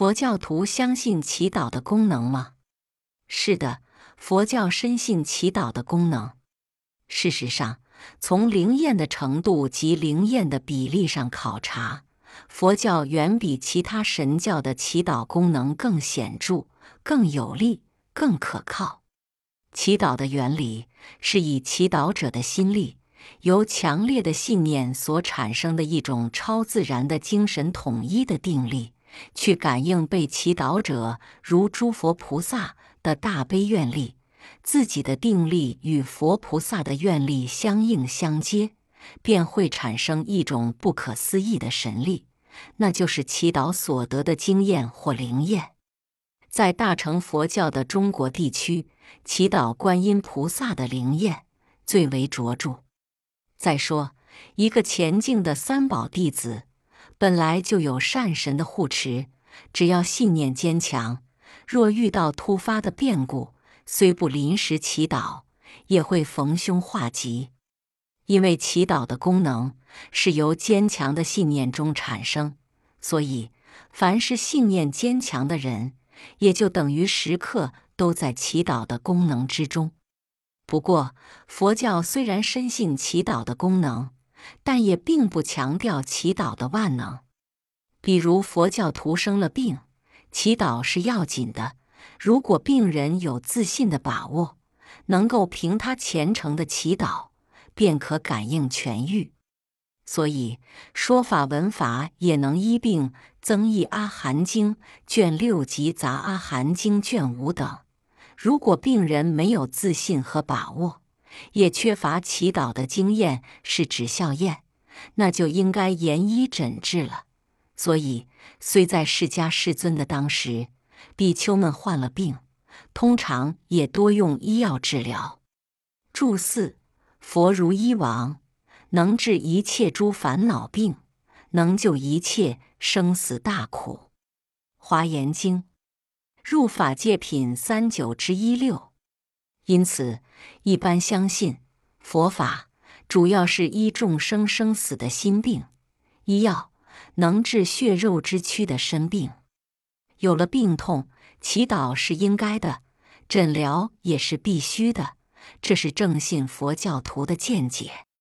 佛教徒相信祈祷的功能吗？是的，佛教深信祈祷的功能。事实上，从灵验的程度及灵验的比例上考察，佛教远比其他神教的祈祷功能更显著、更有力、更可靠。祈祷的原理是以祈祷者的心力， 由强烈的信念所产生的一种超自然的精神统一的定力，去感应被祈祷者如诸佛菩萨的大悲愿力，自己的定力与佛菩萨的愿力相应相接，便会产生一种不可思议的神力，那就是祈祷所得的经验或灵验。在大乘佛教的中国地区，祈祷观音菩萨的灵验最为卓著。 再说，一个虔敬的三宝弟子，本来就有善神的护持，只要信念坚强，若遇到突发的变故，虽不临时祈祷，也会逢凶化吉。因为祈祷的功能是由坚强的信念中产生，所以凡是信念坚强的人，也就等于时刻都在祈祷的功能之中。 不过，佛教虽然深信祈祷的功能，但也并不强调祈祷的万能。比如，佛教徒生了病，祈祷是要紧的。如果病人有自信的把握，能够凭他虔诚的祈祷，便可感应痊愈。所以，说法闻法也能医病，《增益阿含经》卷6及《杂阿含经》卷5等。 如果病人没有自信和把握，也缺乏祈祷的经验，是指效验，那就应该严医诊治了。所以，虽在释迦世尊的当时，比丘们患了病，通常也多用医药治疗。注释：佛如医王，能治一切诸烦恼病，能救一切生死大苦。华严经。 入法界品39之16，因此一般相信佛法主要是医众生生死的心病，医药能治血肉之躯的身病。有了病痛，祈祷是应该的，诊疗也是必须的，这是正信佛教徒的见解。